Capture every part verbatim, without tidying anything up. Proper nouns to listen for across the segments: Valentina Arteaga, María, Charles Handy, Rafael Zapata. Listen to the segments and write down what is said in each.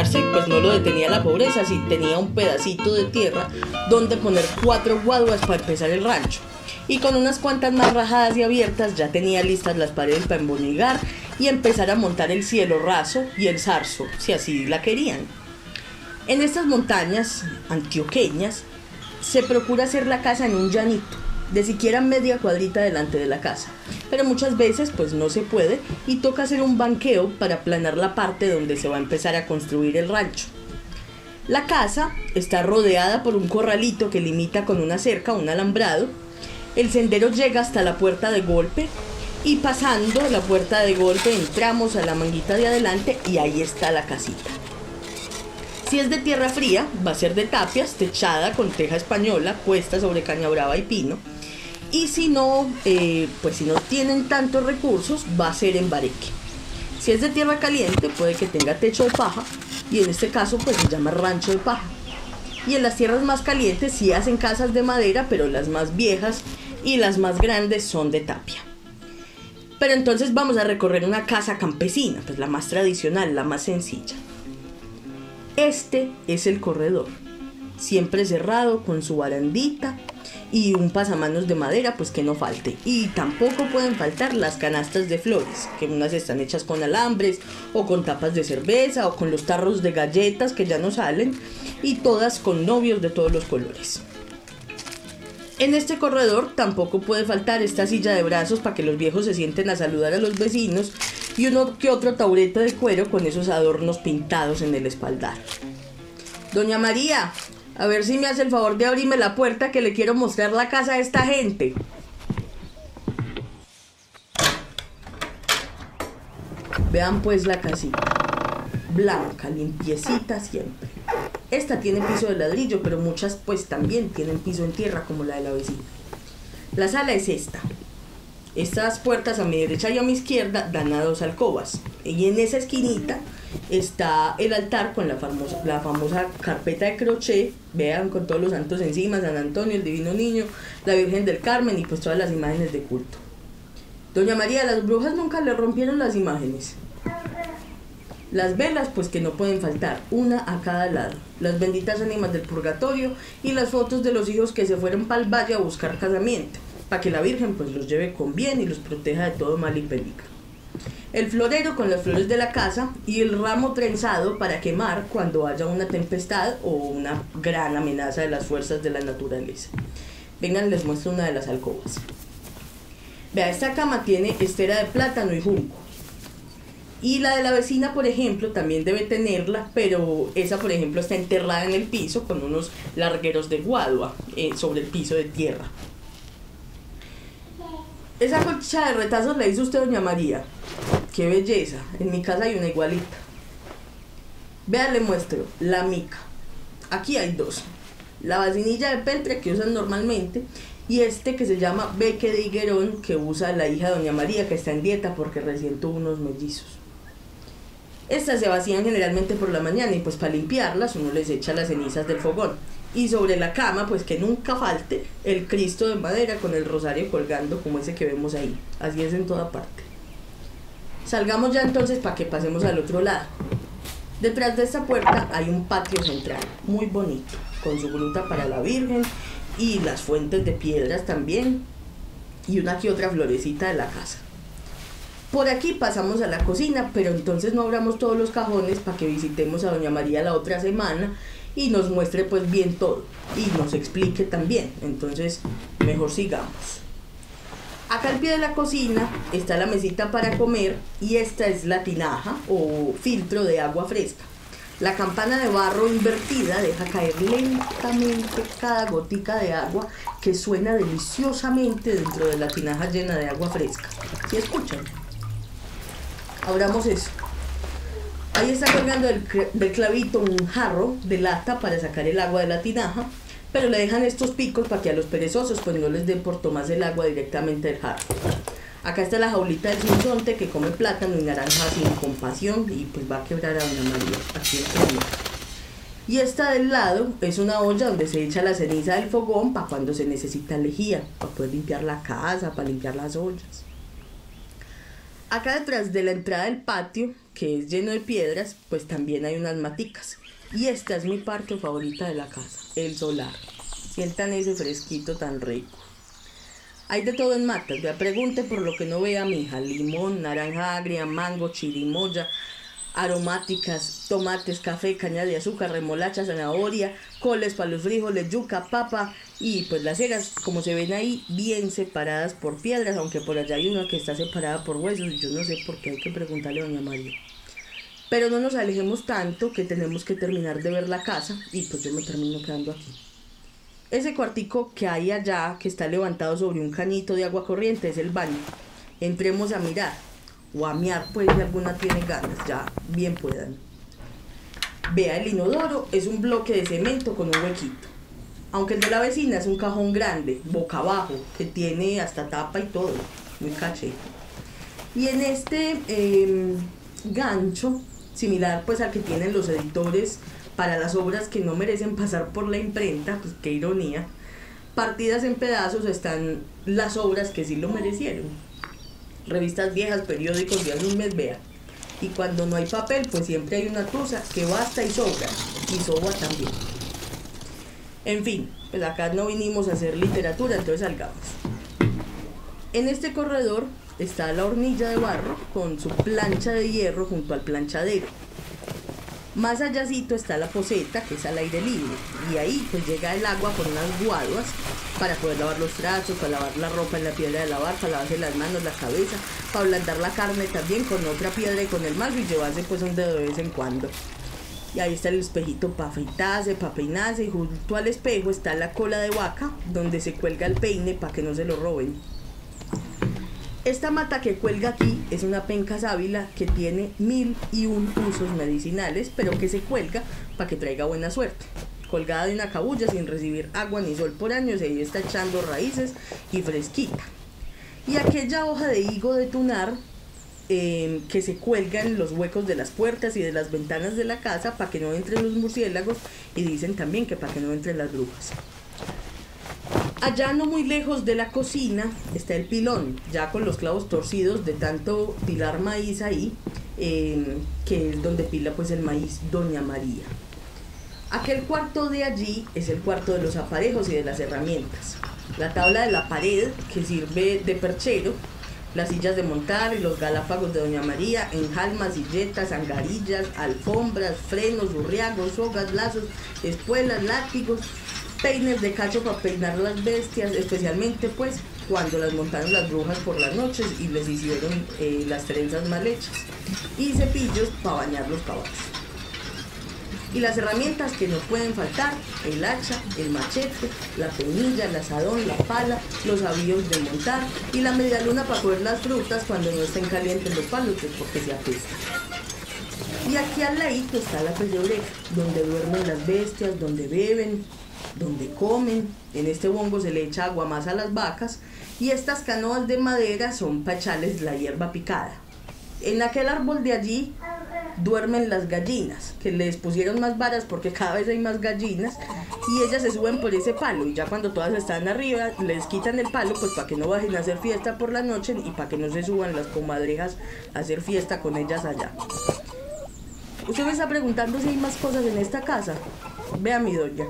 casarse, pues no lo detenía la pobreza si tenía un pedacito de tierra donde poner cuatro guaduas para empezar el rancho. Y con unas cuantas más rajadas y abiertas ya tenía listas las paredes para embonigar y empezar a montar el cielo raso y el zarzo, si así la querían. En estas montañas antioqueñas se procura hacer la casa en un llanito, de siquiera media cuadrita delante de la casa, pero muchas veces pues no se puede y toca hacer un banqueo para aplanar la parte donde se va a empezar a construir el rancho. La casa está rodeada por un corralito que limita con una cerca, un alambrado. El sendero llega hasta la puerta de golpe y pasando la puerta de golpe entramos a la manguita de adelante y ahí está la casita. Si es de tierra fría, va a ser de tapias, techada con teja española, puesta sobre caña brava y pino. Y si no, eh, pues si no tienen tantos recursos, va a ser en bareque. Si es de tierra caliente, puede que tenga techo de paja y en este caso pues se llama rancho de paja. Y en las tierras más calientes sí hacen casas de madera, pero las más viejas y las más grandes son de tapia. Pero entonces vamos a recorrer una casa campesina, pues la más tradicional, la más sencilla. Este es el corredor, siempre cerrado con su barandita y un pasamanos de madera, pues que no falte. Y tampoco pueden faltar las canastas de flores, que unas están hechas con alambres o con tapas de cerveza o con los tarros de galletas que ya no salen y todas con novios de todos los colores. En este corredor tampoco puede faltar esta silla de brazos para que los viejos se sienten a saludar a los vecinos y uno que otro taburete de cuero con esos adornos pintados en el espaldar. Doña María, a ver si me hace el favor de abrirme la puerta que le quiero mostrar la casa a esta gente. Vean pues la casita, blanca, limpiecita siempre. Esta tiene piso de ladrillo, pero muchas pues también tienen piso en tierra como la de la vecina. La sala es esta. Estas puertas a mi derecha y a mi izquierda dan a dos alcobas. Y en esa esquinita está el altar con la famosa, la famosa carpeta de crochet. Vean, con todos los santos encima, San Antonio, el Divino Niño, la Virgen del Carmen y pues todas las imágenes de culto. Doña María, las brujas nunca le rompieron las imágenes. Las velas, pues que no pueden faltar, una a cada lado. Las benditas ánimas del purgatorio y las fotos de los hijos que se fueron para el valle a buscar casamiento, para que la Virgen pues los lleve con bien y los proteja de todo mal y peligro. El florero con las flores de la casa y el ramo trenzado para quemar cuando haya una tempestad o una gran amenaza de las fuerzas de la naturaleza. Vengan, les muestro una de las alcobas. Vea, esta cama tiene estera de plátano y junco. Y la de la vecina, por ejemplo, también debe tenerla, pero esa, por ejemplo, está enterrada en el piso con unos largueros de guadua eh, sobre el piso de tierra. Esa colcha de retazos la hizo usted, doña María. ¡Qué belleza! En mi casa hay una igualita. Vean, le muestro la mica. Aquí hay dos. La vacinilla de peltre que usan normalmente y este que se llama beque de higuerón que usa la hija de doña María que está en dieta porque recién tuvo unos mellizos. Estas se vacían generalmente por la mañana y pues para limpiarlas uno les echa las cenizas del fogón. Y sobre la cama pues que nunca falte el Cristo de madera con el rosario colgando como ese que vemos ahí. Así es en toda parte. Salgamos ya entonces para que pasemos al otro lado. Detrás de esta puerta hay un patio central muy bonito con su gruta para la Virgen y las fuentes de piedras también y una que otra florecita de la casa. Por aquí pasamos a la cocina, pero entonces no abramos todos los cajones para que visitemos a doña María la otra semana y nos muestre pues bien todo y nos explique también. Entonces mejor sigamos. Acá al pie de la cocina está la mesita para comer y esta es la tinaja o filtro de agua fresca. La campana de barro invertida deja caer lentamente cada gotica de agua que suena deliciosamente dentro de la tinaja llena de agua fresca. ¿Sí escuchan? Abramos eso. Ahí está colgando del, del clavito un jarro de lata para sacar el agua de la tinaja, pero le dejan estos picos para que a los perezosos pues no les den por tomarse el agua directamente del jarro. Acá está la jaulita del sinsonte que come plátano y naranja sin compasión y pues va a quebrar a doña María aquí en. Y esta del lado es una olla donde se echa la ceniza del fogón para cuando se necesita lejía, para poder limpiar la casa, para limpiar las ollas. Acá detrás de la entrada del patio, que es lleno de piedras, pues también hay unas maticas. Y esta es mi parte favorita de la casa, el solar. Sientan ese fresquito tan rico. Hay de todo en matas, ya pregunte por lo que no vea, mija. Limón, naranja agria, mango, chirimoya, aromáticas, tomates, café, caña de azúcar, remolacha, zanahoria, coles para los frijoles, yuca, papa. Y pues las cegas, como se ven ahí, bien separadas por piedras, aunque por allá hay una que está separada por huesos. Yo no sé por qué, hay que preguntarle a doña María. Pero no nos alejemos tanto, que tenemos que terminar de ver la casa, y pues yo me termino quedando aquí. Ese cuartico que hay allá, que está levantado sobre un canito de agua corriente, es el baño. Entremos a mirar, o a miar, pues si alguna tiene ganas, ya bien puedan. Vea, el inodoro es un bloque de cemento con un huequito. Aunque el de la vecina es un cajón grande, boca abajo, que tiene hasta tapa y todo, muy caché. Y en este eh, gancho, similar pues al que tienen los editores para las obras que no merecen pasar por la imprenta, pues qué ironía, partidas en pedazos están las obras que sí lo merecieron. Revistas viejas, periódicos de hace un mes, vea. Y cuando no hay papel, pues siempre hay una tusa que basta y sobra, y soba también. En fin, pues acá no vinimos a hacer literatura, entonces salgamos. En este corredor está la hornilla de barro con su plancha de hierro junto al planchadero. Más allácito está la poceta, que es al aire libre, y ahí pues llega el agua con unas guaduas para poder lavar los trastos, para lavar la ropa en la piedra de lavar, para lavarse las manos, la cabeza, para ablandar la carne también con otra piedra y con el mazo, y llevarse pues un dedo de vez en cuando. Y ahí está el espejito para afeitarse, para peinarse, y junto al espejo está la cola de vaca donde se cuelga el peine para que no se lo roben. Esta mata que cuelga aquí es una penca sábila que tiene mil y un usos medicinales, pero que se cuelga para que traiga buena suerte. Colgada de una cabulla sin recibir agua ni sol por años, ahí está echando raíces y fresquita. Y aquella hoja de higo de tunar eh, que se cuelga en los huecos de las puertas y de las ventanas de la casa para que no entren los murciélagos, y dicen también que para que no entren las brujas. Allá no muy lejos de la cocina está el pilón, ya con los clavos torcidos de tanto pilar maíz ahí, eh, que es donde pila pues el maíz doña María. Aquel cuarto de allí es el cuarto de los aparejos y de las herramientas. La tabla de la pared que sirve de perchero, las sillas de montar y los galápagos de doña María, enjalmas, silletas, angarillas, alfombras, frenos, urriagos, sogas, lazos, espuelas, látigos, peines de cacho para peinar las bestias, especialmente pues cuando las montaron las brujas por las noches y les hicieron eh, las trenzas mal hechas, y cepillos para bañar los caballos. Y las herramientas que no pueden faltar: el hacha, el machete, la peinilla, el azadón, la pala, los avíos de montar y la medialuna para coger las frutas cuando no estén calientes los palos, pues porque se apesta. Y aquí al ladito está la pesebrera, donde duermen las bestias, donde beben, donde comen. En este bongo se le echa agua más a las vacas, y estas canoas de madera son para echarles la hierba picada. En aquel árbol de allí duermen las gallinas, que les pusieron más varas porque cada vez hay más gallinas, y ellas se suben por ese palo, y ya cuando todas están arriba les quitan el palo pues para que no bajen a hacer fiesta por la noche y para que no se suban las comadrejas a hacer fiesta con ellas allá. Usted me está preguntando si hay más cosas en esta casa. Vea, mi doña,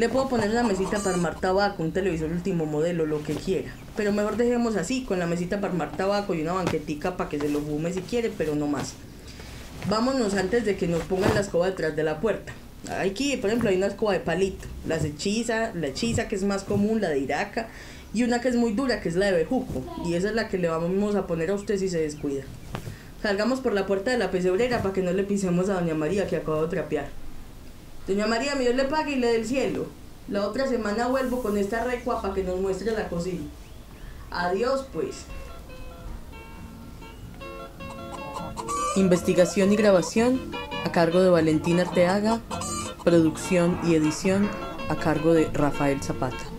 le puedo poner una mesita para armar tabaco, un televisor último modelo, lo que quiera. Pero mejor dejemos así, con la mesita para armar tabaco y una banquetica para que se lo fume si quiere, pero no más. Vámonos antes de que nos pongan la escoba detrás de la puerta. Aquí, por ejemplo, hay una escoba de palito, las hechiza, la hechiza que es más común, la de iraca, y una que es muy dura, que es la de bejuco, y esa es la que le vamos a poner a usted si se descuida. Salgamos por la puerta de la pesebrera para que no le pisemos a doña María, que acaba de trapear. Doña María, mi Dios le pague y le dé el cielo. La otra semana vuelvo con esta recua para que nos muestre la cocina. Adiós, pues. Investigación y grabación a cargo de Valentina Arteaga. Producción y edición a cargo de Rafael Zapata.